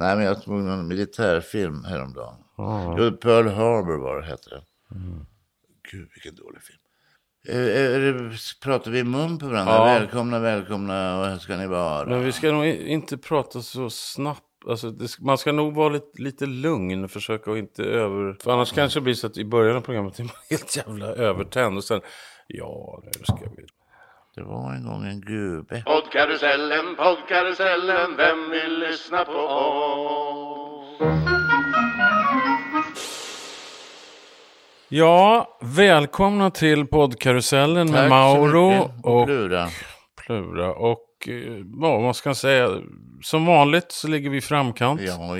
Nej, men jag såg någon militärfilm häromdagen. Jo, Pearl Harbor var det hette det. Mm. Gud, vilken dålig film. Pratar vi i mun på varandra? Ja. Välkomna, och hur ska ni vara? Men vi ska nog inte prata så snabbt. Alltså, man ska nog vara lite lugn och försöka att inte för annars kanske det blir så att i början av programmet är man helt jävla övertänd. Och sen, ja, nu ska vi... Det var en gång en gubbe. Podkarusellen, vem vill lyssna på oss? Ja, välkomna till Podkarusellen med Mauro och Plura. Och vad man ska säga, som vanligt så ligger vi i framkant. Ja,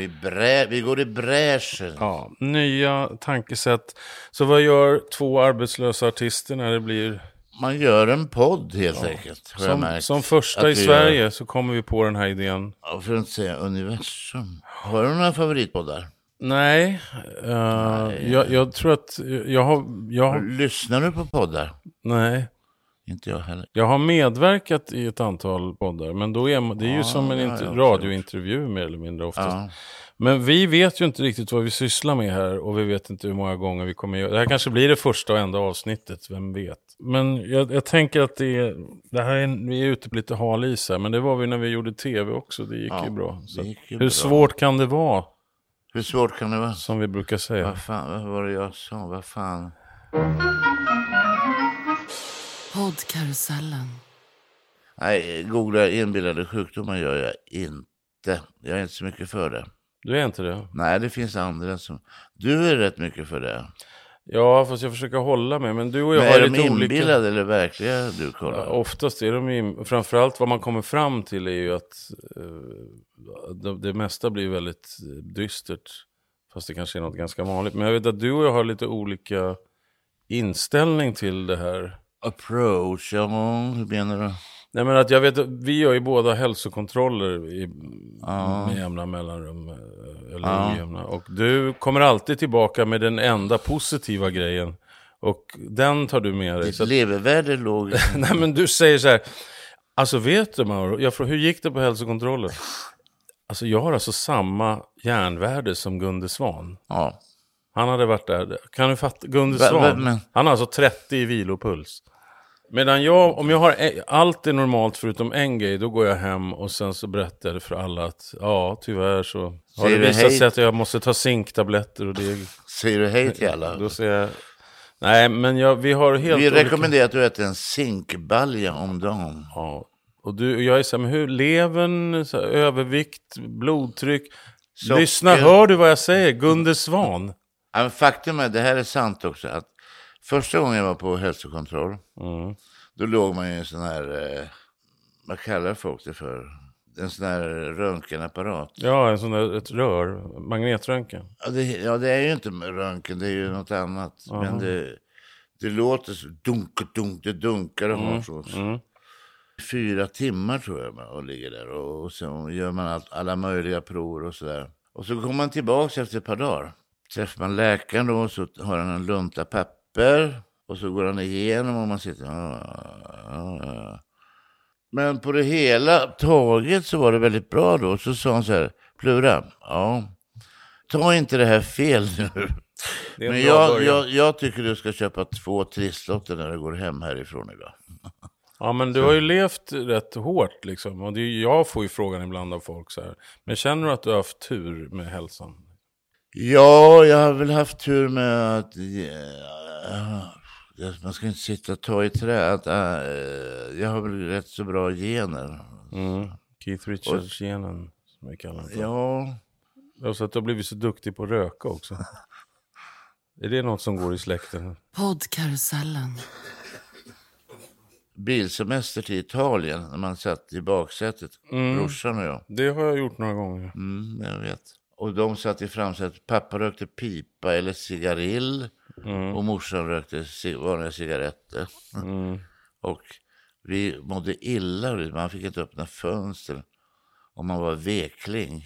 vi går i bräschen. Ja, nya tankesätt. Så vad gör två arbetslösa artister när det blir... Man gör en podd helt enkelt. Som första i Sverige så kommer vi på den här idén. Ja, för att säga universum. Har du några favoritpoddar? Nej. Nej. Jag tror att jag har... Lyssnar du på poddar? Nej. Inte jag heller. Jag har medverkat i ett antal poddar. Men då är det är ju som en radiointervju mer eller mindre oftast. Ja. Men vi vet ju inte riktigt vad vi sysslar med här. Och vi vet inte hur många gånger vi kommer göra. Det här kanske blir det första och enda avsnittet. Vem vet. Men jag tänker att vi är ute på lite hal is här. Men det var vi när vi gjorde tv också. Det gick ju bra. Så hur svårt kan det vara? Hur svårt kan det vara? Som vi brukar säga. Vad var det jag sa? Vad fan? Poddkarusellen. Nej, googla inbillade sjukdomar gör jag inte. Jag är inte så mycket för det. Du är inte det? Nej, det finns andra som... Du är rätt mycket för det. Ja, fast jag försöker hålla med. Men du och jag har lite olika... inbillade eller verkliga du kollar? Ja, oftast är de framförallt vad man kommer fram till är ju att det mesta blir väldigt dystert. Fast det kanske är något ganska vanligt. Men jag vet att du och jag har lite olika inställning till det här. Approach, hur menar du? Nej, men att jag vet, vi gör ju båda hälsokontroller med jämna mellanrum eller ojämna. Och du kommer alltid tillbaka med den enda positiva grejen. Och den tar du med dig. Ditt levervärde låg. Nej, men du säger så här. Alltså vet du Mauro, jag frågar, hur gick det på hälsokontroller? Alltså jag har alltså samma järnvärde som Gunde Svan. Ja. Han hade varit där. Kan du fatta? Gunde Svan. Han har alltså 30 i vilopuls. Medan om jag har allt är normalt förutom en grej, då går jag hem och sen så berättar jag det för alla att tyvärr så har det visat sig att jag måste ta zinktabletter och det. Säger du hej till alla? Då säger jag, nej men vi har helt... Vi rekommenderar att du äter en zinkbalja om dagen. Ja, och jag är så här, men hur levern, så här, övervikt, blodtryck. Lyssna, hör du vad jag säger? Gunde Svan. Ja, faktum är, det här är sant också, att första gången jag var på hälsokontroll då låg man ju i en sån här vad kallar folk det för? En sån här röntgenapparat. Ja, en sån där, ett rör, magnetröntgen. Ja, det är ju inte röntgen, det är ju något annat. Men det låter så det dunkar och så. 4 timmar tror jag man ligger där och så gör man alla möjliga prover och sådär. Och så kommer man tillbaka efter ett par dagar. Träffar man läkaren då och så har han en lunta papper och så går han igenom och man sitter Men på det hela taget så var det väldigt bra då. Så sa han så här, Plura, ta inte det här fel nu. Men jag tycker du ska köpa 2 trisslotter när du går hem härifrån idag. Ja, men du har ju levt rätt hårt liksom. Och jag får ju frågan ibland av folk så här. Men känner du att du har haft tur med hälsan? Ja, jag har väl haft tur med att man ska inte sitta och ta i trä. Jag har väl rätt så bra gener. Keith Richards-genen som vi kallar det. Ja. Och så att du har blivit så duktig på att röka också. Är det något som går i släkten? Poddkarusellen. Bilsemester till Italien när man satt i baksätet. Brorsan och jag. Det har jag gjort några gånger. Jag vet. Och de satt i framsätet. Pappa rökte pipa eller cigarill. Och morsan rökte vanliga cigaretter. Och vi mådde illa. Man fick inte öppna fönster. Om man var vekling.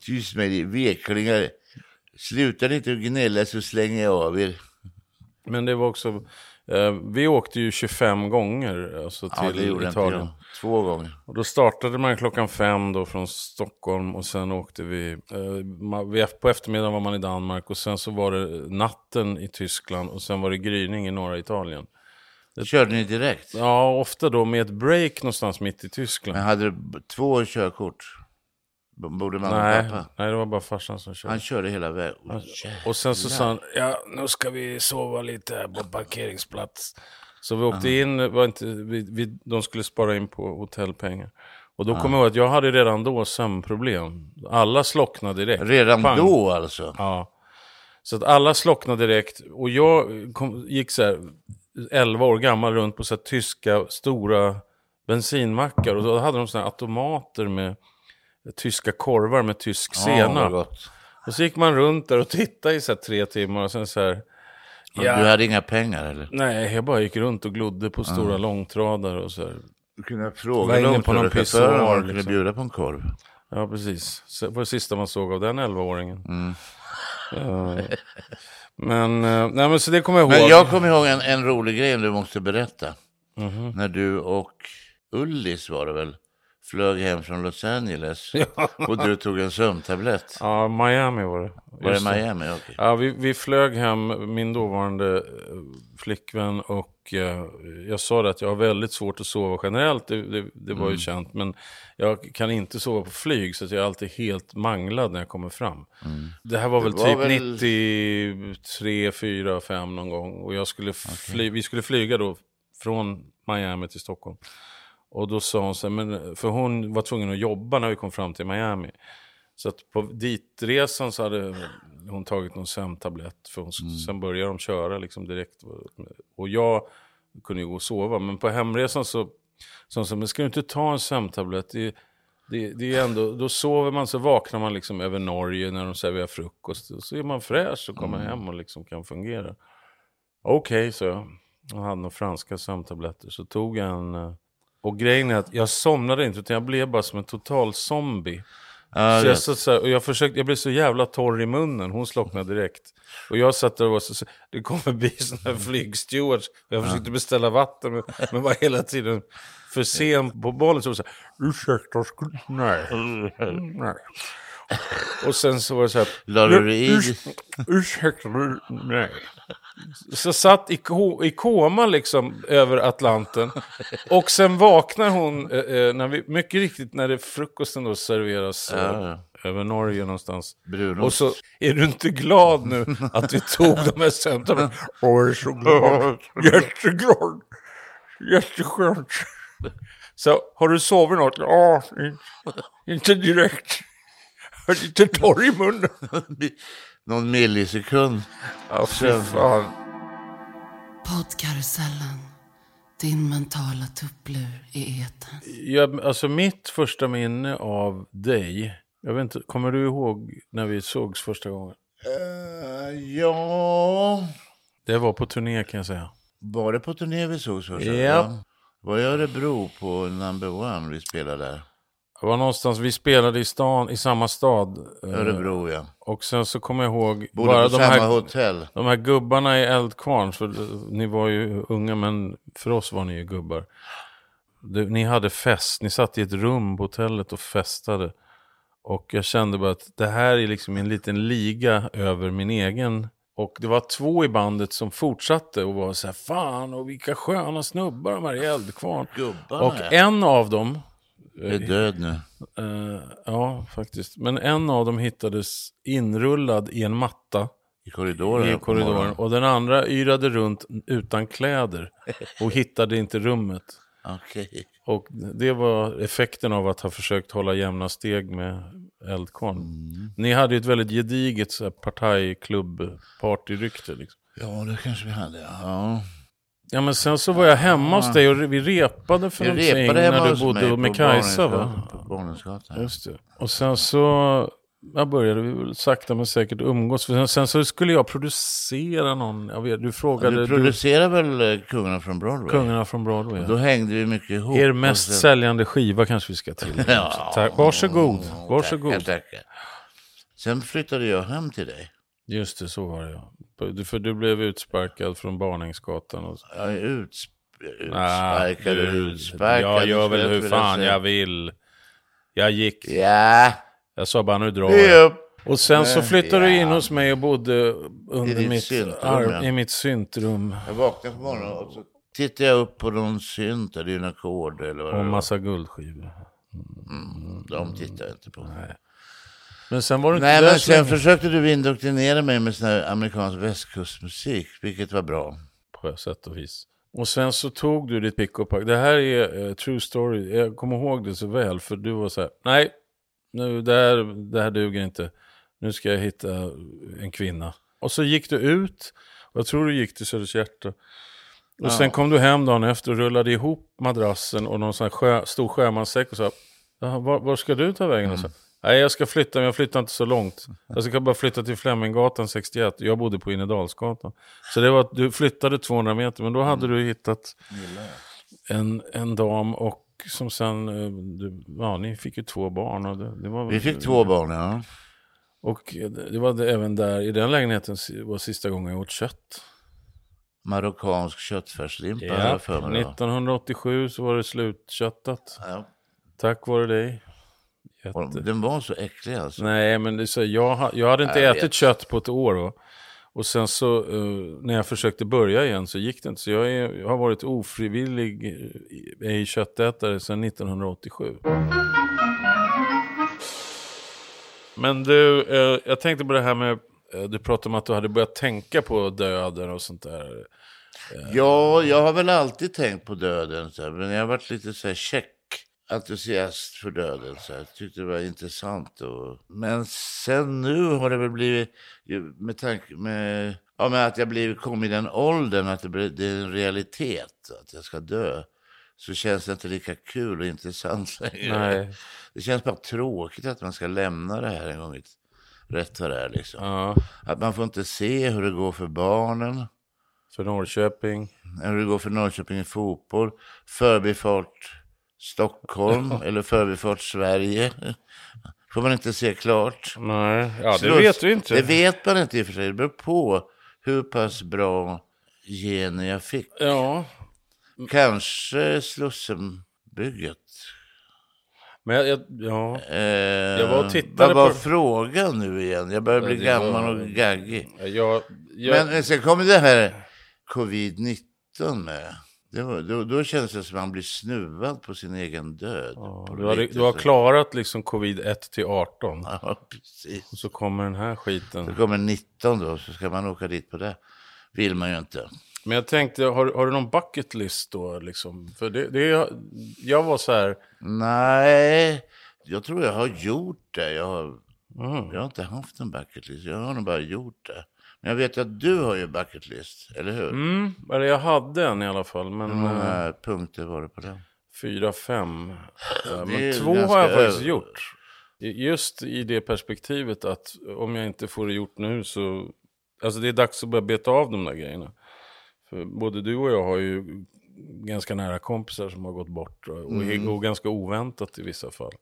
Tyst med dig, veklingar. Sluta inte gnälla så slänger jag av er. Men det var också... Vi åkte ju 25 gånger alltså, till Italien. 2 gånger. Och då startade man 5:00 då från Stockholm. Och sen åkte vi på eftermiddagen var man i Danmark. Och sen så var det natten i Tyskland. Och sen var det gryning i norra Italien. Det körde ni direkt? Ja, ofta då med ett break någonstans mitt i Tyskland. Men hade du 2 körkort? Borde man pappa? Nej, det var bara farsan som körde. Han körde hela vägen. Och sen så sa han, nu ska vi sova lite här på parkeringsplats. Så vi åkte in, de skulle spara in på hotellpengar. Och då kom jag ihåg att jag hade redan då sömnproblem. Alla slocknade direkt. Redan då alltså? Ja. Så att alla slocknade direkt. Och jag gick 11 år gammal runt på tyska stora bensinmackar. Och då hade de automater med tyska korvar med tysk senap. Och så gick man runt där och tittade i 3 timmar och sen du hade inga pengar eller? Nej, jag bara gick runt och glodde på stora långtradar och Du kunde fråga långtradarchauffören om du kunde bjuda på en korv. Ja, precis. Det var det sista man såg av den 11-åringen. Mm. Men så det kommer jag ihåg. Men jag kommer ihåg en rolig grej du måste berätta. Mm-hmm. När du och Ullis var det väl? Flög hem från Los Angeles och du tog en sömntablett. Ja, Miami var det. Var det Miami? Okay. Ja, vi flög hem, min dåvarande flickvän, och jag sa det att jag har väldigt svårt att sova generellt, det var ju känt, men jag kan inte sova på flyg så att jag är alltid helt manglad när jag kommer fram. Mm. Det här var 93, 4, 5 någon gång och jag skulle vi skulle flyga då från Miami till Stockholm. Och då sa hon för hon var tvungen att jobba när vi kom fram till Miami. Så att på ditresan så hade hon tagit någon sömntablett. För hon, sen började de köra direkt. Och jag kunde ju gå och sova. Men på hemresan så men ska du inte ta en sömntablett? Det är ändå, då sover man så vaknar man över Norge när de serverar frukost. Så är man fräsch och kommer hem och kan fungera. Okej, så jag hade några franska sömntabletter. Så tog jag en... Och grejen är att jag somnade inte utan jag blev bara som en total zombie. Så jag satt och jag blev så jävla torr i munnen. Hon slocknade direkt. Och jag satt där och var så det kom förbi sån här flygstewards. Jag försökte beställa vatten men var hela tiden för sen på bollen så var det ursäkta, nej. Och sen så var det ursäkta, nej. Så satt i koma över Atlanten. Och sen vaknar hon mycket riktigt när det frukosten då serveras över Norge någonstans. Bruno. Och så är du inte glad nu att vi tog de här sömntabletterna. Jag är så glad. Jätteglad. Jätteskönt. Så har du sovit något? Ja, inte direkt. Jag är lite torr i munnen. Någon millisekund. Ja, fy fan. Podkarusellen. Din mentala tupplur i eten. Mitt första minne av dig. Jag vet inte, kommer du ihåg när vi sågs första gången? Ja. Det var på turné kan jag säga. Var det på turné vi sågs första gången? Ja. Var jag Örebro på Number 1 vi spelade där? Det var någonstans, vi spelade i samma stad. Örebro, ja. Och sen så kommer jag ihåg... Både bara på samma hotell. De här gubbarna i Eldkvarn, för ni var ju unga, men för oss var ni ju gubbar. Ni hade fest, ni satt i ett rum på hotellet och festade. Och jag kände bara att det här är en liten liga över min egen... Och det var 2 i bandet som fortsatte och var fan, och vilka sköna snubbar de här i Eldkvarn. Gubbarna, och en av dem... är död nu. Ja, faktiskt. Men en av dem hittades inrullad i en matta. I korridoren. Och den andra yrade runt utan kläder. Och hittade inte rummet. Okej. Och det var effekten av att ha försökt hålla jämna steg med Eldkvarn. Mm. Ni hade ju ett väldigt gediget partiklubb-partyrykte. Ja, det kanske vi hade, ja. Ja, men sen så var jag hemma hos dig och vi repade för någonting när du bodde med Kajsa, va? På Barnensgatan. Just det. Och sen så började vi väl sakta men säkert umgås. För sen så skulle jag producera någon, jag vet, du frågade... Du producerade väl Kungarna från Broadway? Kungarna från Broadway, ja. Då hängde vi mycket ihop. Er mest säljande skiva kanske vi ska till. Varsågod. Tack. Sen flyttade jag hem till dig. Just det, så var det, ja. För du blev utsparkad från Barningsgatan och så. Ja, utsparkad. Jag gör väl hur fan jag vill. Jag gick. Ja. Jag sa bara nu drar jag. Och sen så flyttade du in hos mig och bodde under i mitt syntrum. Jag vaknade på morgonen och så tittade jag upp på någon synt eller en ackord eller vad. Och massa guldskivor. Mm, de tittar inte på. Nej. Men sen var det inte. Nej, men sen försökte du indoktrinera mig med sån här amerikansk västkustmusik, vilket var bra på sätt och vis. Och sen så tog du ditt pick och pack. Det här är true story. Jag kommer ihåg det så väl, för du var så här, nej, nu det här duger inte. Nu ska jag hitta en kvinna. Och så gick du ut. Och jag tror du gick till Södertjärta. Och sen kom du hem dagen efter och rullade ihop madrassen och någon sån här stor sjömanssäck och sa, var ska du ta vägen? Och så, nej, jag ska flytta, men jag flyttar inte så långt. Jag ska bara flytta till Fleminggatan 61. Jag bodde på Inedalsgatan. Så det var att du flyttade 200 meter, men då hade du hittat en dam och som sen, ni fick ju 2 barn. Och det var, vi fick 2 barn, ja. Och det var även där, i den lägenheten var sista gången jag åt kött. Marockansk köttfärslimpa. Ja, 1987 så var det slutköttat. Ja. Tack vare dig. Den var så äcklig alltså. Nej, men det, så jag hade inte ätit kött på ett år då. Och sen så när jag försökte börja igen så gick det inte. Så jag har varit ofrivillig i köttätare sedan 1987. Men du, jag tänkte på det här med, du pratade om att du hade börjat tänka på döden och sånt där. Ja, jag har väl alltid tänkt på döden. Så här, men jag har varit lite så här entusiast för döden. Så jag tyckte det var intressant. Men sen nu har det väl blivit, med att jag kom i den åldern att det är en realitet att jag ska dö. Så känns det inte lika kul och intressant längre. Nej. Det känns bara tråkigt att man ska lämna det här en gång. Rätt vad det är liksom. Ja. Att man får inte se hur det går för barnen. För Norrköping. Hur det går för Norrköping i fotboll. Förbifart Stockholm eller förbifart Sverige får man inte se klart. Nej, ja, det vet du inte. Det vet man inte i och för sig. Det beror på hur pass bra gener jag fick. Ja. Kanske Slussenbygget. Men jag var och tittade på frågan nu igen. Jag börjar bli gammal och gaggig. Men sen kommer det här covid-19 med. Då känns det som att man blir snuvad på sin egen död. Ja, du har klarat liksom covid 1 till 18. Ja, precis. Och så kommer den här skiten. Så kommer 19 då, så ska man åka dit på det. Vill man ju inte. Men jag tänkte, har du någon bucket list då? Liksom? För jag var så här... Nej, jag tror jag har gjort det. Jag har inte haft en bucket list. Jag har nog bara gjort det. Jag vet att du har ju bucket list, eller hur? Mm, eller jag hade en i alla fall. Men många punkter var det på den? 4-5. Men 2 har jag faktiskt gjort. Just i det perspektivet att om jag inte får det gjort nu så... Alltså det är dags att börja beta av de där grejerna. För både du och jag har ju ganska nära kompisar som har gått bort. Och ganska oväntat i vissa fall.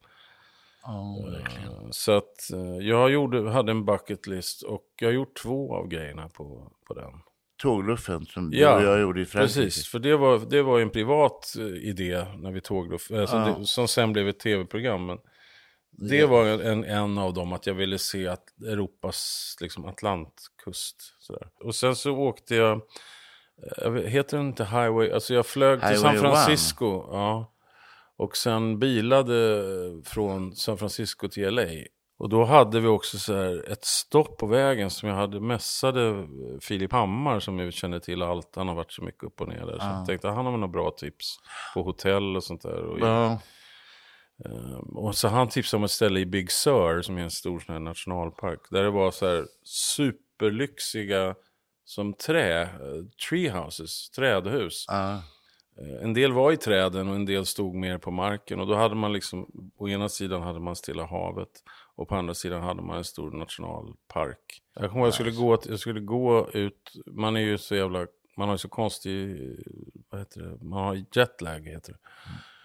Så att jag hade en bucket list och jag har gjort 2 av grejerna på den. Tågluffen som jag gjorde i Frankrike. Precis, för det var en privat idé när vi tågluffen, som sen blev ett tv-program. Men det var en av dem att jag ville se att Europas liksom, Atlantkust. Sådär. Och sen så åkte jag heter det inte Highway? Alltså jag flög till San Francisco. Och sen bilade från San Francisco till LA. Och då hade vi också så här ett stopp på vägen som jag hade mässade Filip Hammar som jag känner till allt. Han har varit så mycket upp och ner där. Så jag tänkte han har några bra tips på hotell och sånt där. Och så han tipsade om ett ställe i Big Sur som är en stor sån här nationalpark. Där det var så här superlyxiga som treehouses, trädhus. En del var i träden och en del stod mer på marken. Och då hade man liksom, på ena sidan hade man Stilla havet. Och på andra sidan hade man en stor nationalpark. Jag kommer ihåg att jag skulle gå ut, man är ju så jävla, man har ju så konstig, vad heter det? Man har jetlag heter det.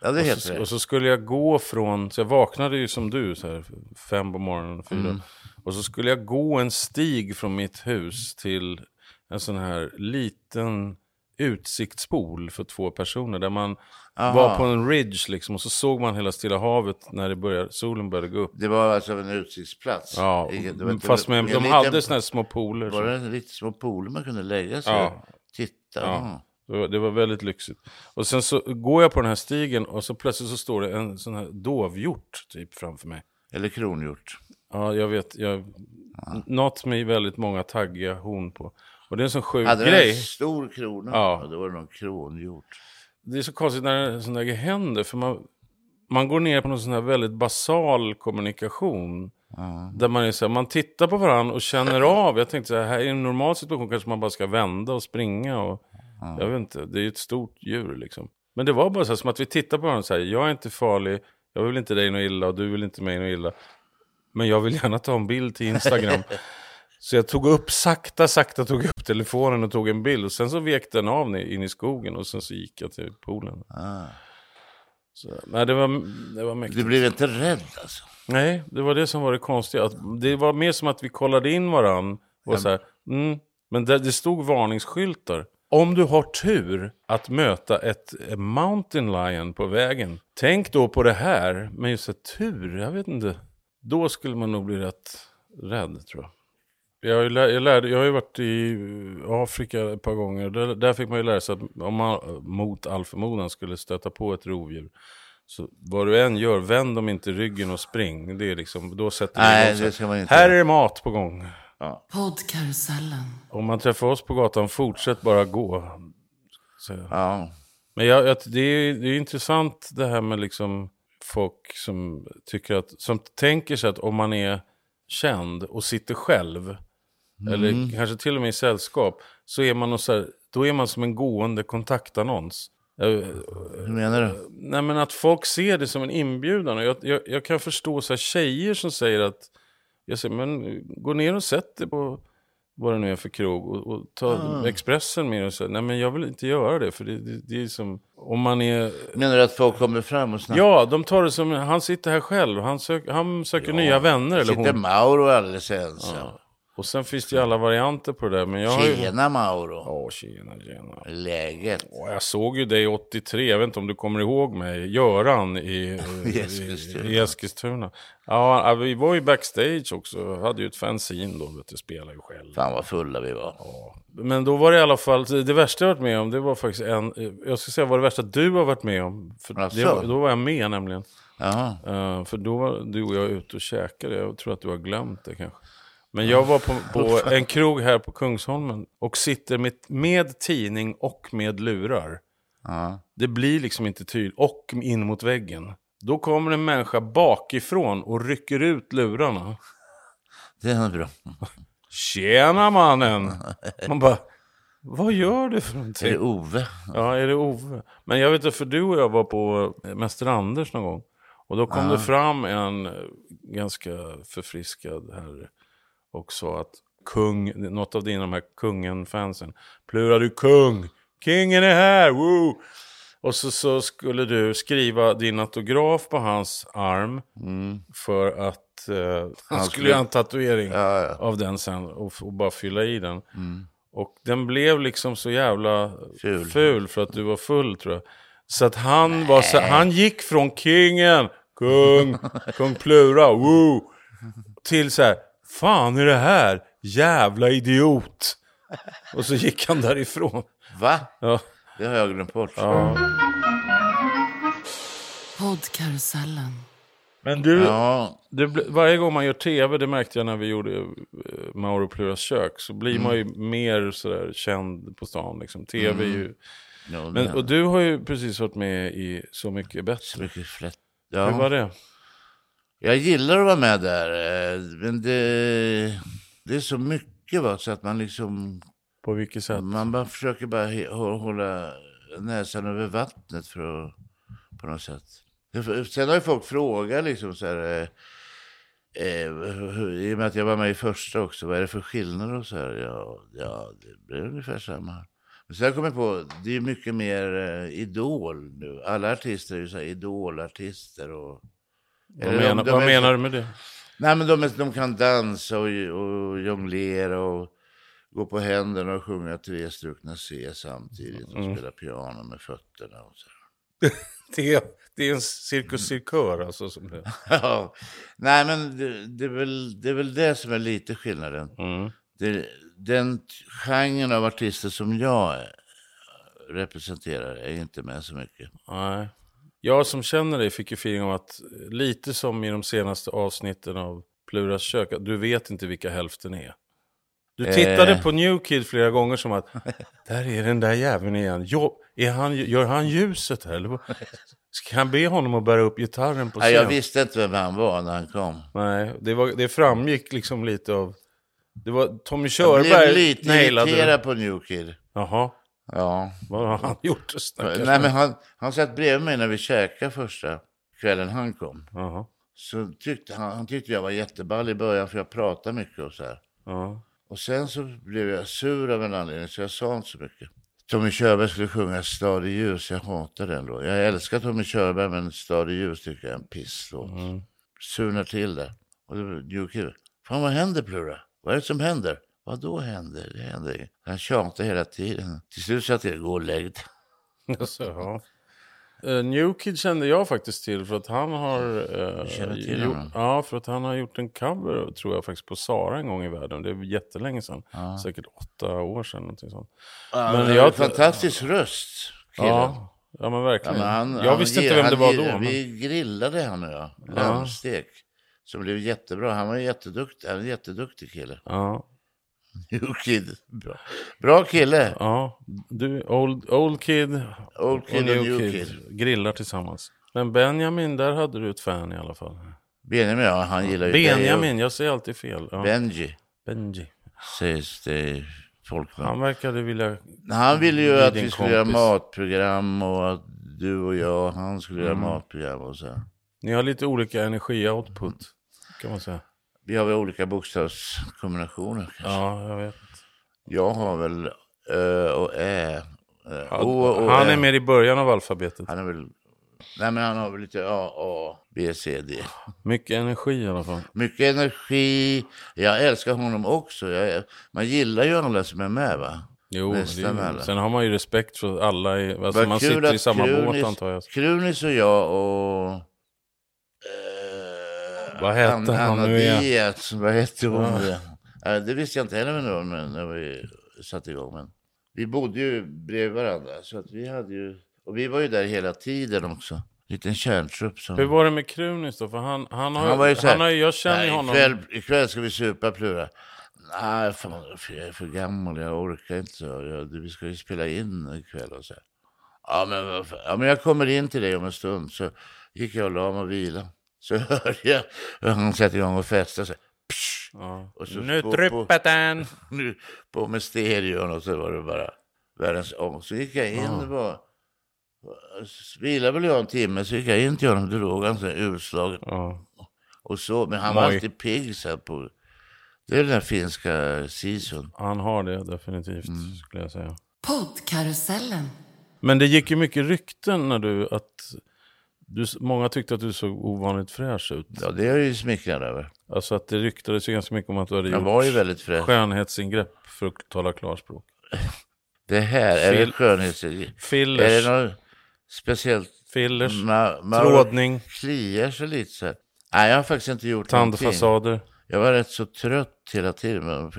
Ja, det heter det. Och så skulle jag gå från, så jag vaknade ju som du, så här 5 på morgonen, 4. Och så skulle jag gå en stig från mitt hus till en sån här liten utsiktspool för 2 personer där man var på en ridge liksom, och så såg man hela Stilla havet när det började, solen började gå upp. Det var alltså en utsiktsplats. Ja, fast med, de hade såna här små pooler. Var det en liten små pool man kunde lägga sig och titta? Ja. Det var väldigt lyxigt. Och sen så går jag på den här stigen och så plötsligt så står det en sån här dovhjort typ framför mig. Eller kronhjort. Ja, jag vet. Något med väldigt många taggiga horn på. Och det är en sån sjuk grej. Det var en stor krona. Ja. Ja, det var någon kronhjort. Det är så konstigt när sån där händer. För man går ner på någon sån här väldigt basal kommunikation. Där man är så här, man tittar på varandra och känner av. Jag tänkte så här, i en normal situation kanske man bara ska vända och springa och... Jag vet inte, det är ju ett stort djur liksom. Men det var bara så här, som att vi tittar på honom så här, jag är inte farlig, jag vill inte dig något illa och du vill inte mig något illa. Men jag vill gärna ta en bild till Instagram. Så jag tog upp, sakta tog upp telefonen och tog en bild. Och sen så vekte den av in i skogen och sen så gick jag till poolen. Så, nej, det var mäktigt. Du blev inte rädd alltså? Nej, det var det som var det konstiga. Det var mer som att vi kollade in varann och så här, men det stod varningsskyltar. Om du har tur att möta ett mountain lion på vägen, tänk då på det här. Men just att tur, jag vet inte. Då skulle man nog bli rätt rädd, tror jag. Jag har ju varit i Afrika ett par gånger. Där fick man ju lära sig att om man mot all förmodan skulle stöta på ett rovdjur, så vad du än gör, vänd dem inte ryggen och spring. Det är liksom, då sätter man inte. Här är det mat på gång. Ja. Podkarusellen. Om man träffar oss på gatan, fortsätt bara gå. Så. Ja. Men det är intressant det här med liksom folk som tycker att, som tänker sig att om man är känd och sitter själv eller kanske till och med i sällskap, så är man så här, då är man som en gående kontaktannons. Hur menar du? Nej, men att folk ser det som en inbjudan. Och jag kan förstå så här tjejer som säger att jag säger, men gå ner och sätt dig på vad det nu är för krog och ta Expressen med och säga, nej men jag vill inte göra det, för det är som om man är... Menar du att folk kommer fram och snackar? Ja, de tar det som, han sitter här själv, han söker nya vänner eller hon. Sitter Mauro alldeles ensam. Ja. Och sen finns det ju alla varianter på det där, men jag... Tjena Mauro. Ja, tjena. Läget. Och jag såg ju dig 83, jag vet inte om du kommer ihåg mig, Göran i Eskilstuna. Ja, vi var ju backstage också, hade ju ett fanzine då, vet du, spelade ju själv. Fan vad fulla vi var. Ja. Men då var det i alla fall, det värsta jag varit med om, det var faktiskt jag ska säga vad det värsta du har varit med om. Då var jag med nämligen. För då var du och jag ute och käkade, jag tror att du har glömt det kanske. Men jag var på en krog här på Kungsholmen och sitter med tidning och med lurar. Det blir liksom inte tydligt. Och in mot väggen. Då kommer en människa bakifrån och rycker ut lurarna. Det är bra. Tjena mannen! Man bara, vad gör du för någonting? Är det Ove? Ja, är det Ove? Men jag vet inte, för du och jag var på Mäster Anders någon gång. Och då kom det fram en ganska förfriskad herre. Och sa att något av dina de här kungen-fansen plurade du kung, kingen är här, woo! Och så skulle du skriva din autograf på hans arm för att han skulle göra en tatuering av den sen och bara fylla i den. Och den blev liksom så jävla ful för att du var full, tror jag. Så att han gick från kingen, kung plura, woo! Till så här, fan är det här? Jävla idiot. Och så gick han därifrån. Va? Ja. Det har jag glömt bort. Ja. Podkarusellen. Men du, varje gång man gör tv, det märkte jag när vi gjorde Mauro Pluras kök, så blir man ju mer sådär känd på stan. Liksom. Tv är ju... Men, och du har ju precis varit med i Så mycket bättre. Så mycket flätt. Ja. Hur var det? Jag gillar att vara med där, men det är så mycket va, så att man liksom... På vilket sätt? Man bara försöker hålla näsan över vattnet för att, på något sätt. Sen har ju folk frågat liksom så här, i och med att jag var med i första också, vad är det för skillnader och så här? Ja, det blir ungefär samma. Men sen kommer jag på, det är mycket mer idol nu. Alla artister är ju så här idolartister och... Vad menar du med det? Nej, men de kan dansa och jonglera och gå på händerna och sjunga tre strukna C samtidigt och spela piano med fötterna och så. Det är en cirkuscirkör alltså som det. Ja. Nej, men det är väl det som är lite skillnaden. Mm. Den genren av artister som jag representerar är inte med så mycket. Nej. Jag som känner dig fick ju feeling om att lite som i de senaste avsnitten av Pluras kök, du vet inte vilka hälften är. Du tittade på New Kid flera gånger som att där är den där jäveln igen. Gör han ljuset här? Eller ska han be honom att bära upp gitarren på scen? Nej, jag visste inte vem han var när han kom. Nej, det framgick liksom lite av... Det var Tommy Körberg. Jag blev lite irriterad på New Kid. Jaha. Ja. Vad har han gjort? Nej, men han satt bredvid mig när vi käkade första kvällen han kom. Jaha. Så tyckte jag var jätteball i början för jag pratade mycket och så här. Ja. Och sen så blev jag sur av en anledning så jag sa inte så mycket. Tommy Körberg skulle sjunga Stadig Ljus, jag hatar den då. Jag älskar Tommy Körberg men Stadig Ljus tycker jag är en pisslåt. Mm. Surnar till det. Och då blev det, fan vad händer Plura? Vad är det som händer? Vad då händer? Det händer inget. Han tjatar hela tiden. Till slut så att det går läggt. Alltså, ja. New Kid kände jag faktiskt till för att han har för att han har gjort en cover tror jag faktiskt på Sara en gång i världen. Det är jättelänge sedan. Ja. Säkert 8 år sedan någonting sånt. Ja, men jag fantastisk röst. Killen. Ja, men verkligen. Ja, men jag visste inte vem det var då. Vi grillade han nu. Lammstek som blev jättebra. Han var jätteduktig. Han är jätteduktig kille. Ja. New Kid. Bra kille. Ja, du old kid och new kid grillar tillsammans. Men Benjamin, där hade du ett fan i alla fall. Benjamin, ja, han gillar ju Benjamin, jag säger alltid fel. Ja. Benji. Ses det folk. Han verkade vilja. Han ville ju att vi skulle göra matprogram och att du och jag, han skulle göra matprogram och så. Ni har lite olika energioutput kan man säga. Vi har väl olika bokstavskombinationer kanske. Ja, jag vet. Jag har väl Ö och Ä. Han är mer i början av alfabetet. Han är väl... Nej, men han har väl lite A, B, C, D. Mycket energi i alla fall. Mycket energi. Jag älskar honom också. Man gillar ju alla som är med, va? Jo, alla. Sen har man ju respekt för alla. Alltså, man sitter i samma båt, antar jag. Krunis och jag och... Vad hette han nu igen? Vad hette hon? Ja. Det visste jag inte heller när vi satte igång. Men vi bodde ju bredvid varandra. Så att vi hade ju... Och vi var ju där hela tiden också. Liten kärntrupp. Som... Hur var det med Krunis då? För han var ju såhär. Jag känner honom. Ikväll ska vi supa, Plura. Nej, fan, jag är för gammal. Jag orkar inte. Vi ska ju spela in ikväll och så här. Ja, men jag kommer in till dig om en stund. Så gick jag och la mig och vila. Så hörde jag hur han satt igång och festade sig. Och så nu tryppet den. Nu på med stereon och så var det bara världens ång. Så gick jag in och bara... Vilade väl jag en timme så gick jag in till honom. Då låg han så här utslagen. Och så, men han var alltid pigg så här på... Det är den här finska sisun. Han har det definitivt skulle jag säga. Podkarusellen. Men det gick ju mycket rykten när många tyckte att du såg ovanligt fräsch ut. Ja, det är ju smickrande över. Alltså att det ryktades ju ganska mycket om att du hade gjort skönhetsingrepp för att tala klarspråk. Det här är det skönhetsingrepp. Fillers. Är det något speciellt? Fillers. Trådning. Kliar sig lite så här. Nej, jag har faktiskt inte gjort tandfasader. Någonting. Jag var rätt så trött hela tiden.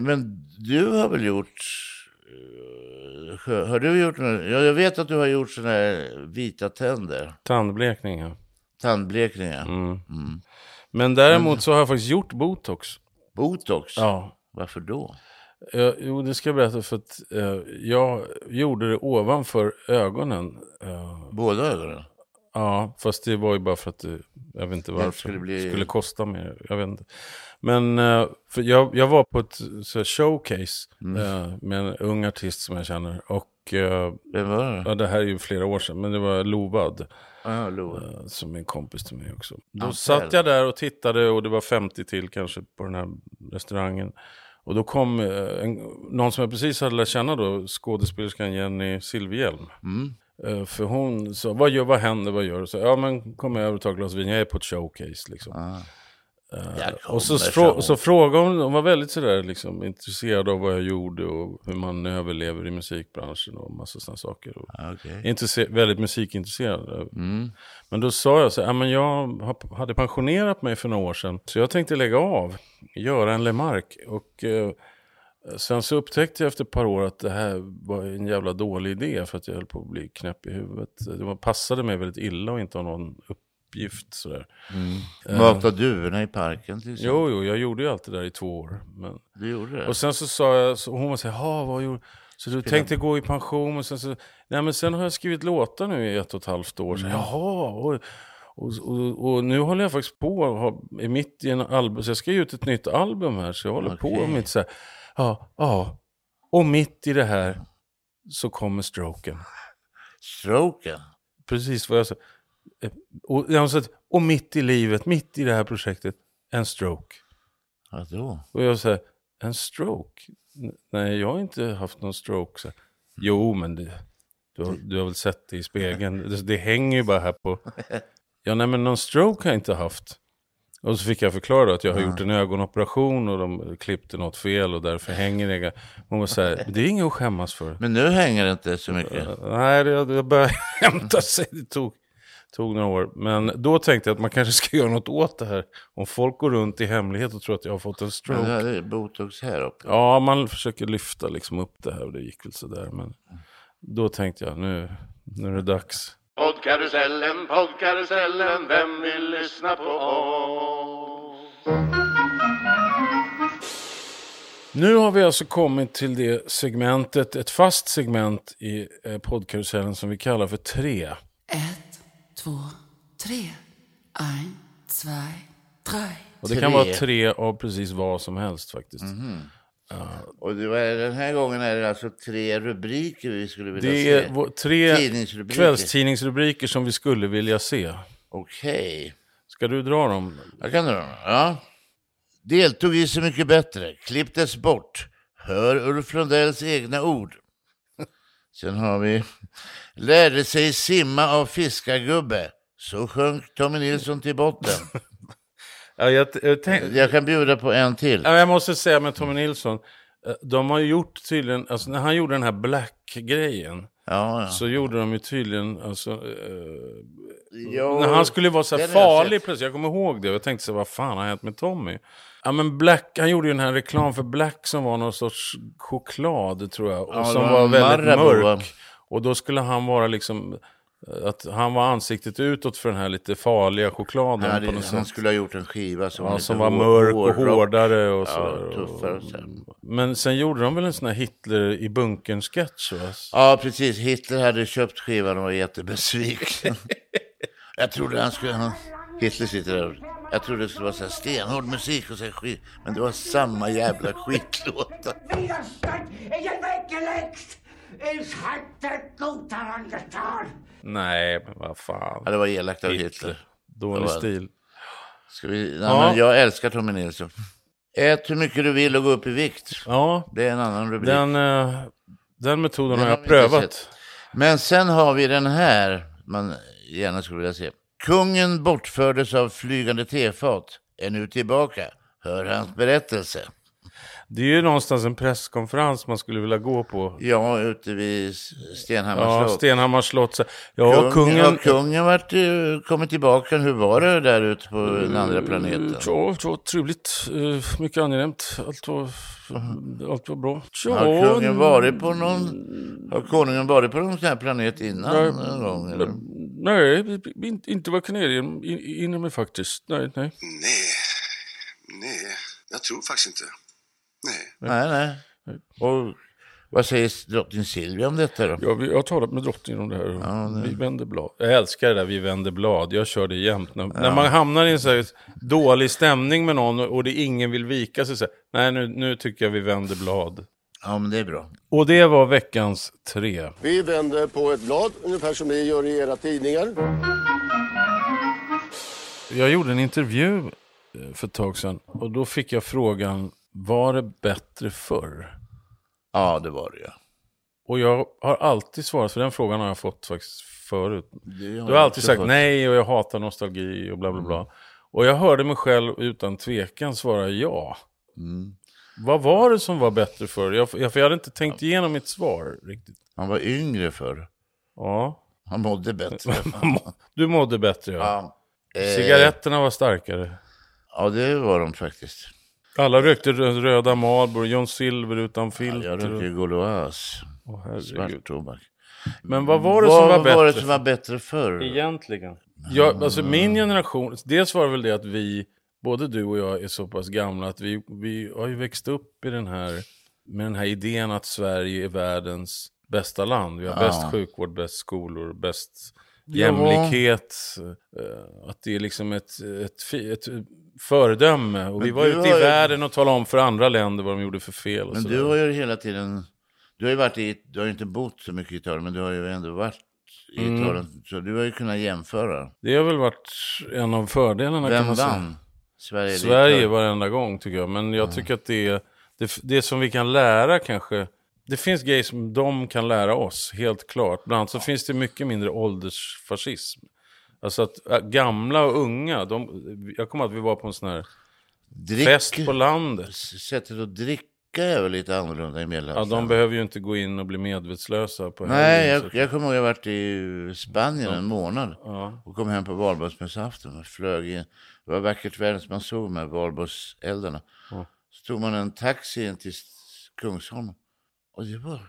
Men du har väl gjort... Har du gjort något? Jag vet att du har gjort såna här vita tänder. Tandblekningar. Mm. Men däremot så har jag faktiskt gjort botox. Botox? Ja. Varför då? Jo, det ska jag berätta för att jag gjorde det ovanför ögonen. Båda ögonen? Ja, fast det var ju bara för att jag vet inte varför det skulle kosta mer. Jag vet inte. Men för jag var på ett så showcase med en ung artist som jag känner. Och, det var det? Ja, det här är ju flera år sedan, men det var Lovad. Ja, Lovad. Som är en kompis till mig också. Då satt jag där och tittade och det var 50 till kanske på den här restaurangen. Och då kom någon som jag precis hade lärt känna då, skådespelerskan Jenny Silvhielm. Mm. För hon sa, vad händer, vad gör du? Ja, men kom över och ta glas vin, jag är på ett showcase liksom. Och så frågade hon var väldigt sådär liksom, intresserad av vad jag gjorde och hur man överlever i musikbranschen och massa sådana saker och väldigt musikintresserad. Men då sa jag så här, men jag hade pensionerat mig för några år sedan, så jag tänkte lägga av, göra en Lemark. Och sen så upptäckte jag efter ett par år att det här var en jävla dålig idé, för att jag höll på att bli knäpp i huvudet. Det passade mig väldigt illa och inte ha någon uppgift sådär. Matade duvorna i parken till exempel. Jo, jag gjorde ju allt det där i 2 år. Men... Det gjorde det. Och sen så sa jag, så hon var så här, ha, vad gjorde... Så du tänkte gå i pension och sen så... Nej, men sen har jag skrivit låtar nu i 1,5 år. Så, jaha, och nu håller jag faktiskt på är mitt i en album. Så jag ska ge ut ett nytt album här, så jag håller på med så här... Ja. Och mitt i det här så kommer stroken. Stroken? Precis vad jag sa. Och mitt i livet, mitt i det här projektet, en stroke. Vadå? Och jag sa, en stroke? Nej, jag har inte haft någon stroke. Så, jo, men du har väl sett det i spegeln. Det hänger ju bara här på. Ja, nej, men någon stroke har jag inte haft. Och så fick jag förklara att jag har gjort en ögonoperation och de klippte något fel och därför hänger det. Man måste säga, det är inget att skämmas för. Men nu hänger det inte så mycket. Nej, det började hämta sig. Det tog några år. Men då tänkte jag att man kanske ska göra något åt det här. Om folk går runt i hemlighet och tror att jag har fått en stroke. Men det är botox här uppe. Ja, man försöker lyfta liksom upp det här och det gick väl sådär. Men då tänkte jag, nu är det dags. Podkarusellen, podkarusellen, vem vill lyssna på oss? Nu har vi alltså kommit till det segmentet, ett fast segment i podkarusellen som vi kallar för 3. 1, 2, 3. 1, 2, 3. Och det kan vara 3 av precis vad som helst faktiskt. Och den här gången är det alltså 3 rubriker vi skulle vilja se. Det är 3 tidningsrubriker. Kvällstidningsrubriker som vi skulle vilja se. Okej. Ska du dra dem? Jag kan dra dem, ja. Deltog i Så mycket bättre. Klipptes bort. Hör Ulf Lundells egna ord. Sen har vi lärde sig simma av fiskargubbe. Så sjönk Tommy Nilsson till botten. Ja, jag kan bjuda på en till. Ja, jag måste säga med Tommy Nilsson, de har ju gjort tydligen, alltså när han gjorde den här Black-grejen, så gjorde de ju tydligen, alltså, när han skulle vara så här farlig plötsligt, jag kommer ihåg det, jag tänkte så här, vad fan har hänt med Tommy? Ja, men Black, han gjorde ju den här reklam för Black som var någon sorts choklad, tror jag, och som var väldigt mörk. Och då skulle han vara liksom... att han var ansiktet utåt för den här lite farliga chokladen. Ja, han skulle ha gjort en skiva som var mörk och hårdare och så. Tuffare och sen. Men sen gjorde de väl en sån här Hitler i bunkern sketch va? Ja, precis. Hitler hade köpt skivan och var jättebesviken. Jag trodde han skulle... Hitler sitter där. Jag trodde det skulle vara så här stenhård musik och så här skit. Men det var samma jävla skitlåta. Widerstand är en väggeläxt! Ich hatte gut daran getan. Nej, men vad fan. Ja, det var elakt av Hitler. Dålig stil. Men jag älskar Tommy Nilsson. Ät hur mycket du vill och gå upp i vikt. Ja. Det är en annan rubrik. Den metoden har jag prövat. Men sen har vi den här man gärna skulle vilja se. Kungen bortfördes av flygande tefat. Är nu tillbaka. Hör hans berättelse. Det är ju någonstans en presskonferens man skulle vilja gå på. Ja, ute vid Stenhammarslott. Ja, Stenhammarslott. Ja, kungen kommit tillbaka. Hur var det där ute på den andra planeten? Ja, trevligt. Mycket angenämt. Allt var bra. Ja, har konungen varit på någon sån här planet innan? En gång, eller? Nej, inte var Kanarien inne med faktiskt. Nej, jag tror faktiskt inte. Nej. Och vad säger drottning Silvia om detta då? Ja, jag har talat med drottningen om det här. Vi vänder blad. Jag älskar det där, vi vänder blad. Jag kör det jämt. När man hamnar i en så här dålig stämning med någon och det ingen vill vika sig. Så nej, nu tycker jag vi vänder blad. Ja, men det är bra. Och det var veckans 3. Vi vänder på ett blad, ungefär som ni gör i era tidningar. Jag gjorde en intervju för ett tag sedan och då fick jag frågan: var det bättre förr? Ja, det var det. Ja. Och jag har alltid svarat, för den frågan har jag fått faktiskt förut. Du har alltid sagt nej och jag hatar nostalgi och bla bla bla. Och jag hörde mig själv utan tvekan svara ja. Mm. Vad var det som var bättre för? Jag hade inte tänkt igenom mitt svar riktigt. Han var yngre förr. Ja. Han mådde bättre. Du mådde bättre, ja. Cigaretterna var starkare. Ja, det var de faktiskt. Alla rökte röda Marlboro, John Silver utan filter. Ja, jag rökte Gauloise. Svart tobak. Men vad var det som var bättre? Vad var det som var bättre förr? Egentligen. Ja, alltså min generation, dels var det väl det att vi, både du och jag är så pass gamla att vi har ju växt upp i den här, med den här idén att Sverige är världens bästa land. Vi har bäst sjukvård, bäst skolor, bäst jämlikhet. Att det är liksom ett föredöme. Och men vi var ute i världen och talade om för andra länder vad de gjorde för fel. Och men du har ju hela tiden... Du har ju inte bott så mycket i Italien, men du har ju ändå varit i Italien. Så du har ju kunnat jämföra. Det har väl varit en av fördelarna. Vem vann? Sverige varenda gång tycker jag. Men jag tycker att det som vi kan lära kanske... Det finns grejer som de kan lära oss, helt klart. Bland annat så finns det mycket mindre åldersfascism. Alltså att gamla och unga... jag kommer att vi var på en sån här fest på landet. Sättet att dricka. Är väl lite annorlunda i Medelhavsland. Ja, de behöver ju inte gå in och bli medvetslösa på. Nej, jag kommer ihåg att jag varit i Spanien en månad och kom hem på valborgsmässoafton och flög in. Det var vackert väder som man såg med valborgseldarna. Ja. Så tog man en taxi in till Kungsholmen och det var...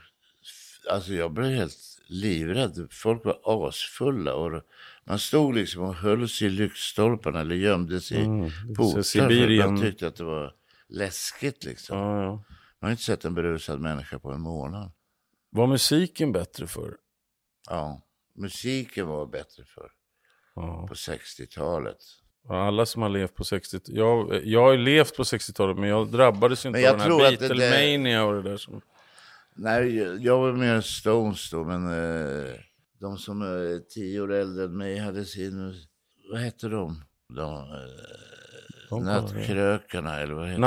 Alltså jag blev helt livrädd. Folk var asfulla och man stod liksom och höll sig i lyktstolparna eller gömde sig i portar. Man tyckte att det var... läskigt liksom. Man har inte sett en berusad människa på en månad. Var musiken bättre för? Ja, musiken var bättre för på 60-talet. Alla som har levt på 60-talet. Jag har ju levt på 60-talet, men jag drabbades inte av den här Beatlemania och det där som... Nej, jag var mer Stones då, men de som är 10 år äldre än mig hade sin... Vad hette de? Nattkrökarna eller vad heter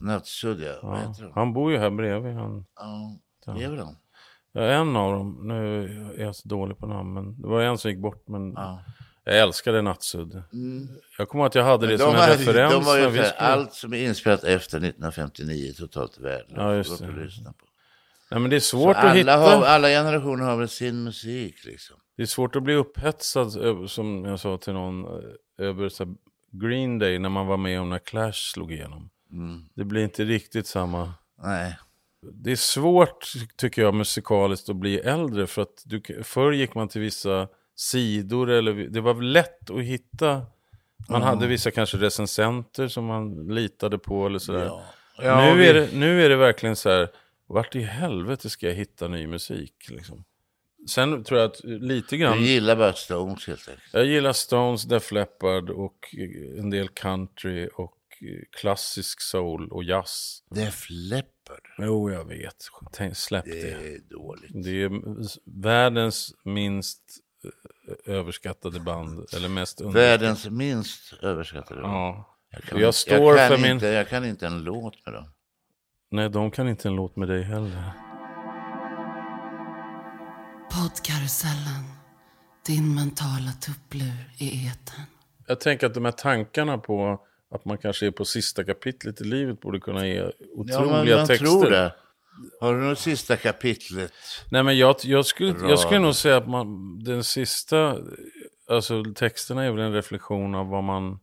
Nattsudden, ja. Vad heter de? Han bor ju här bredvid. Ja, det är väl de. Ja, en av dem. Nu är jag så dålig på namn. Men det var en som gick bort, men jag älskade Nattsudden. Jag kommer att jag hade men det som en referens. De var ju för allt som är inspelat efter 1959 totalt världen. Ja, just det. Nej, men det är svårt att hitta. Alla generationer har väl sin musik liksom. Det är svårt att bli upphetsad, som jag sa till någon, över så här Green Day när man var med om när Clash slog igenom. Det blir inte riktigt samma. Nej. Det är svårt tycker jag musikaliskt att bli äldre, för att förr gick man till vissa sidor eller det var lätt att hitta. Man hade vissa kanske recensenter som man litade på eller sådär. Ja. Ja, nu är det verkligen så här, vart i helvete ska jag hitta ny musik liksom. Sen tror jag att lite grann... Du gillar bara Stones helt enkelt. Jag gillar Stones, Def Leppard och en del country och klassisk soul och jazz. Def Leppard? Jo, jag vet. Släpp det. Det är dåligt. Det är världens minst överskattade band. Eller mest världens minst överskattade band? Ja. Jag kan inte en låt med dem. Nej, de kan inte en låt med dig heller. Podkarusellen, din mentala tupplur i eten. Jag tänker att de här tankarna på att man kanske är på sista kapitlet i livet borde kunna ge otroliga man texter. Tror det. Har du något sista kapitlet? Nej, men jag skulle nog säga att den sista, alltså texterna är väl en reflektion av vad man,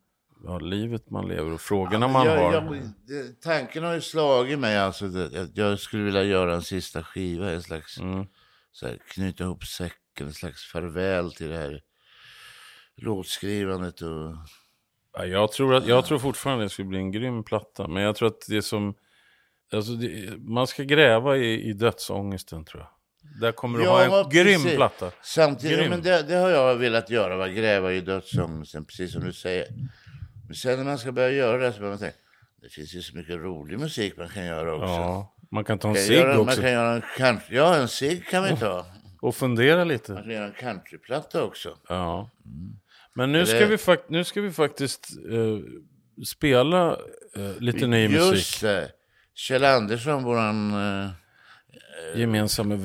livet man lever och frågorna har. Tanken har ju slagit mig, alltså att jag skulle vilja göra en sista skiva, en slags... Så här, knyta ihop säcken, en slags farväl till det här låtskrivandet. Och... Ja, jag tror fortfarande det skulle bli en grym platta. Men jag tror att det som... Alltså man ska gräva i dödsångesten, tror jag. Där kommer du ha en grym platta. Samtidigt, grym. Men det har jag velat göra, va? Gräva i dödsångesten, precis som du säger. Men sen när man ska börja göra det så börjar man tänka, det finns ju så mycket rolig musik man kan göra också. Ja. Man kan ta en cigg också. Man kan göra en country. Ja, en cigg kan vi ta. Och fundera lite. Man kan göra en countryplatta också. Ja. Men nu ska vi faktiskt spela lite ny musik. Just det. Kjell Andersson, vår gemensamma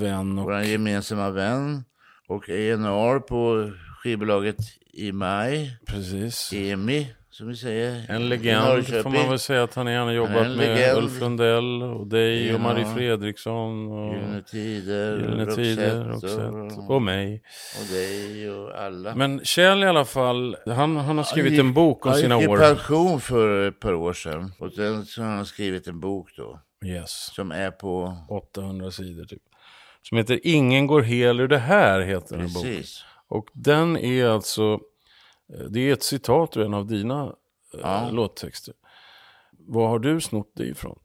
vän. Och ENR på skivbolaget i maj. Precis. EMI. som vi säger. En legend får man väl säga att han är. Han har jobbat med Ulf Lundell och dig och Marie Fredriksson och Gyllene Tider och mig. Och dig och alla. Men Kjell i alla fall, han har skrivit en bok om sina år. Han gick i pension för ett par år sedan och sen så har han skrivit en bok då. Yes. Som är på 800 sidor typ. Som heter Ingen går hel ur det här, heter den boken. Och den är alltså, det är ett citat ur en av dina låttexter. Vad har du snott dig ifrån?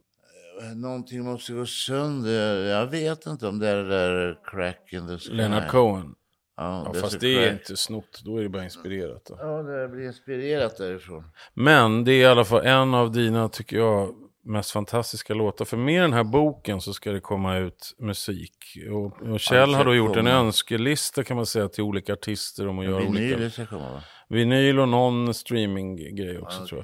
Någonting måste gå sönder. Jag vet inte om det är där Crack in the Sky. Lena Cohen. Ja, fast det är inte snott, då är det bara inspirerat. Då. Ja, det blir inspirerat därifrån. Men det är i alla fall en av dina, tycker jag, mest fantastiska låtar. För med den här boken så ska det komma ut musik. Och Kjell har då gjort en önskelista, kan man säga, till olika artister om att göra olika. Vinyl och någon streaminggrej också, tror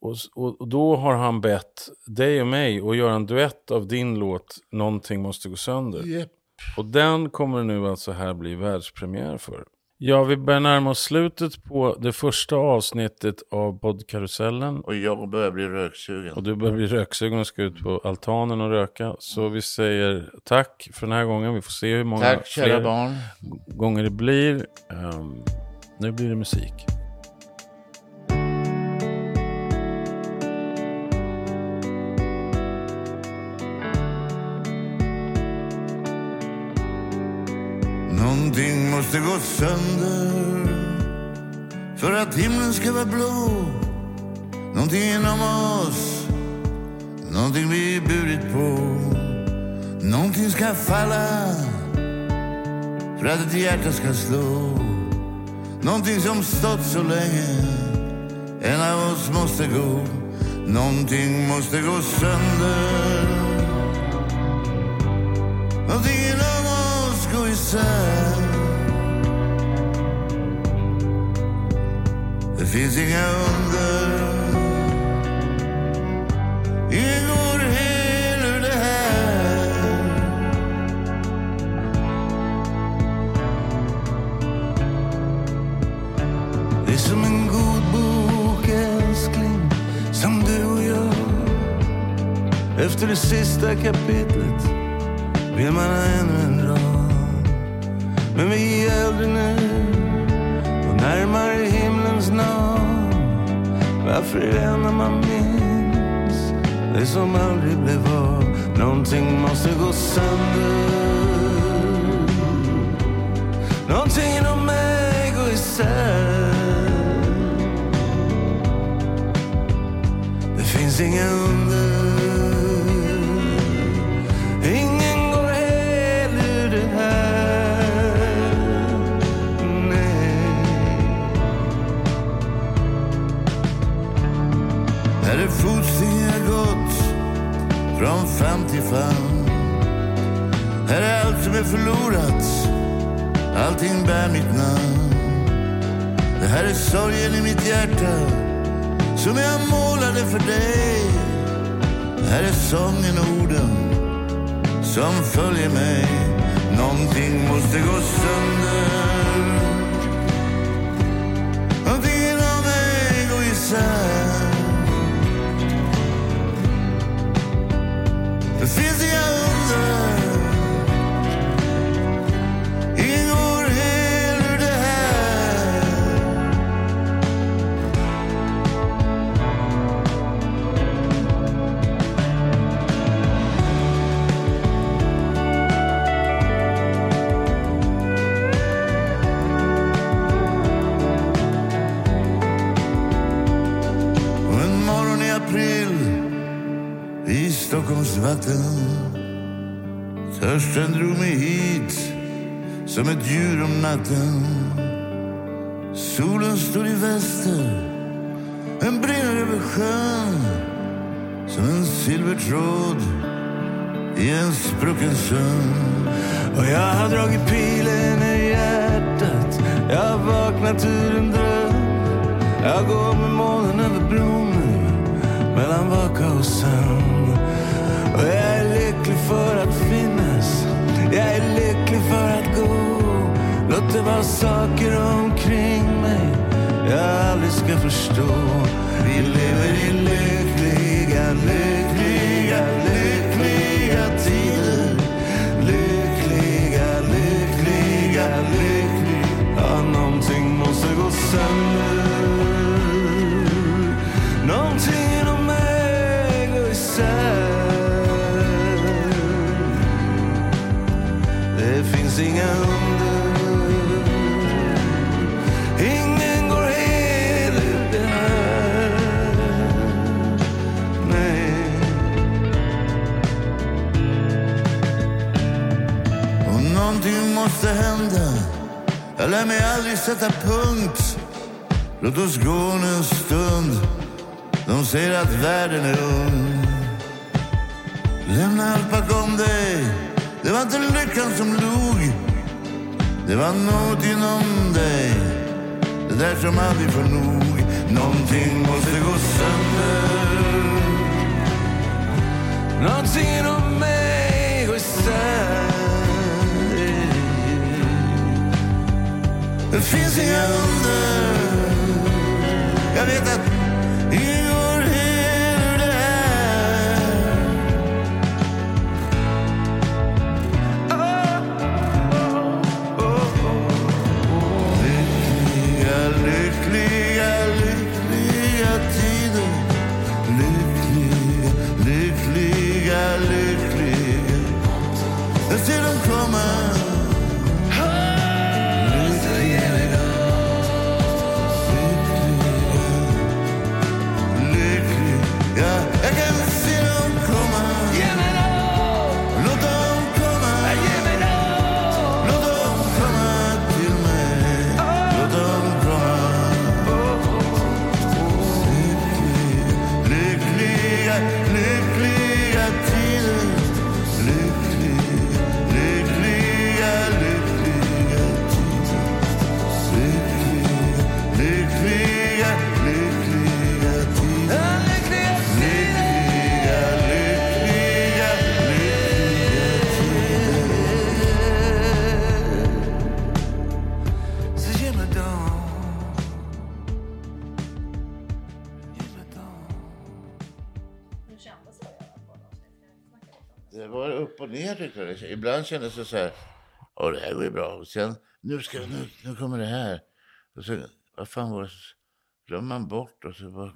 jag. Och då har han bett dig och mig att göra en duett av din låt Någonting måste gå sönder. Yep. Och den kommer nu alltså här bli världspremiär för. Ja, vi börjar närma oss slutet på det första avsnittet av Podkarusellen. Och jag börjar bli röksugen. Och du börjar bli röksugen och ska ut på altanen och röka. Så vi säger tack för den här gången. Vi får se hur många gånger det blir. Nu blir det musik. Någonting måste gå sönder för att himlen ska vara blå. Någonting inom oss, någonting vi burit på. Någonting ska falla för att ett hjärta ska slå. Någonting som stått så länge, en av oss måste gå. Någonting måste gå sönder. Någonting inom oss går isär. Det finns inga under. Ingen går hel ur det här. Det är som en god bok, älskling, som du och jag. Efter det sista kapitlet vill man ha ännu en rad. Men vi är äldre nu och närmare himlens namn. Varför är det när man minns det som aldrig blev av? Någonting måste gå sönder. Någonting inom mig går isär. Det finns inga under. Från fram till fram. Här är allt som är förlorat. Allting bär mitt namn. Det här är sorgen i mitt hjärta som jag målade för dig. Det här är sången och orden som följer mig. Någonting måste gå sönder. Någonting inom mig går isär. Det finns inga under. Ingen går hel ur det här. Och en morgon i april i Stockholms vatten, törsten drog mig hit som ett djur om natten. Solen stod i väster, den brinner över sjön som en silvertråd i en sprucken sömn. Och jag har dragit pilen i hjärtat, jag har vaknat ur en dröm. Jag går med molnen över bron mellan vaka och sömn. Och jag är lycklig för att finnas, jag är lycklig för att gå. Låt det vara saker omkring mig, aldrig ska förstå. Vi lever i lyckliga, lyckliga, lyckliga tider. Lyckliga, lyckliga, lyckliga. Ja, någonting måste gå sönder. Någonting inom mig går isär. Det finns inga under. Ingen går hel ur det här. Nej. Och någonting måste hända. Jag lär mig aldrig sätta punkt. Låt oss gå en stund. De säger att världen är ung. Lämna allt bakom dig. Det var inte lyckan som log. Det var något inom dig. Det där som aldrig får nog. Någonting måste gå sönder. Någonting inom mig går isär. Det finns inga under. Jag vet att ibland kändes det så här, det här går ju bra. Och sen, nu kommer det här. Och så, vad fan var det? Glömmer man bort och så bara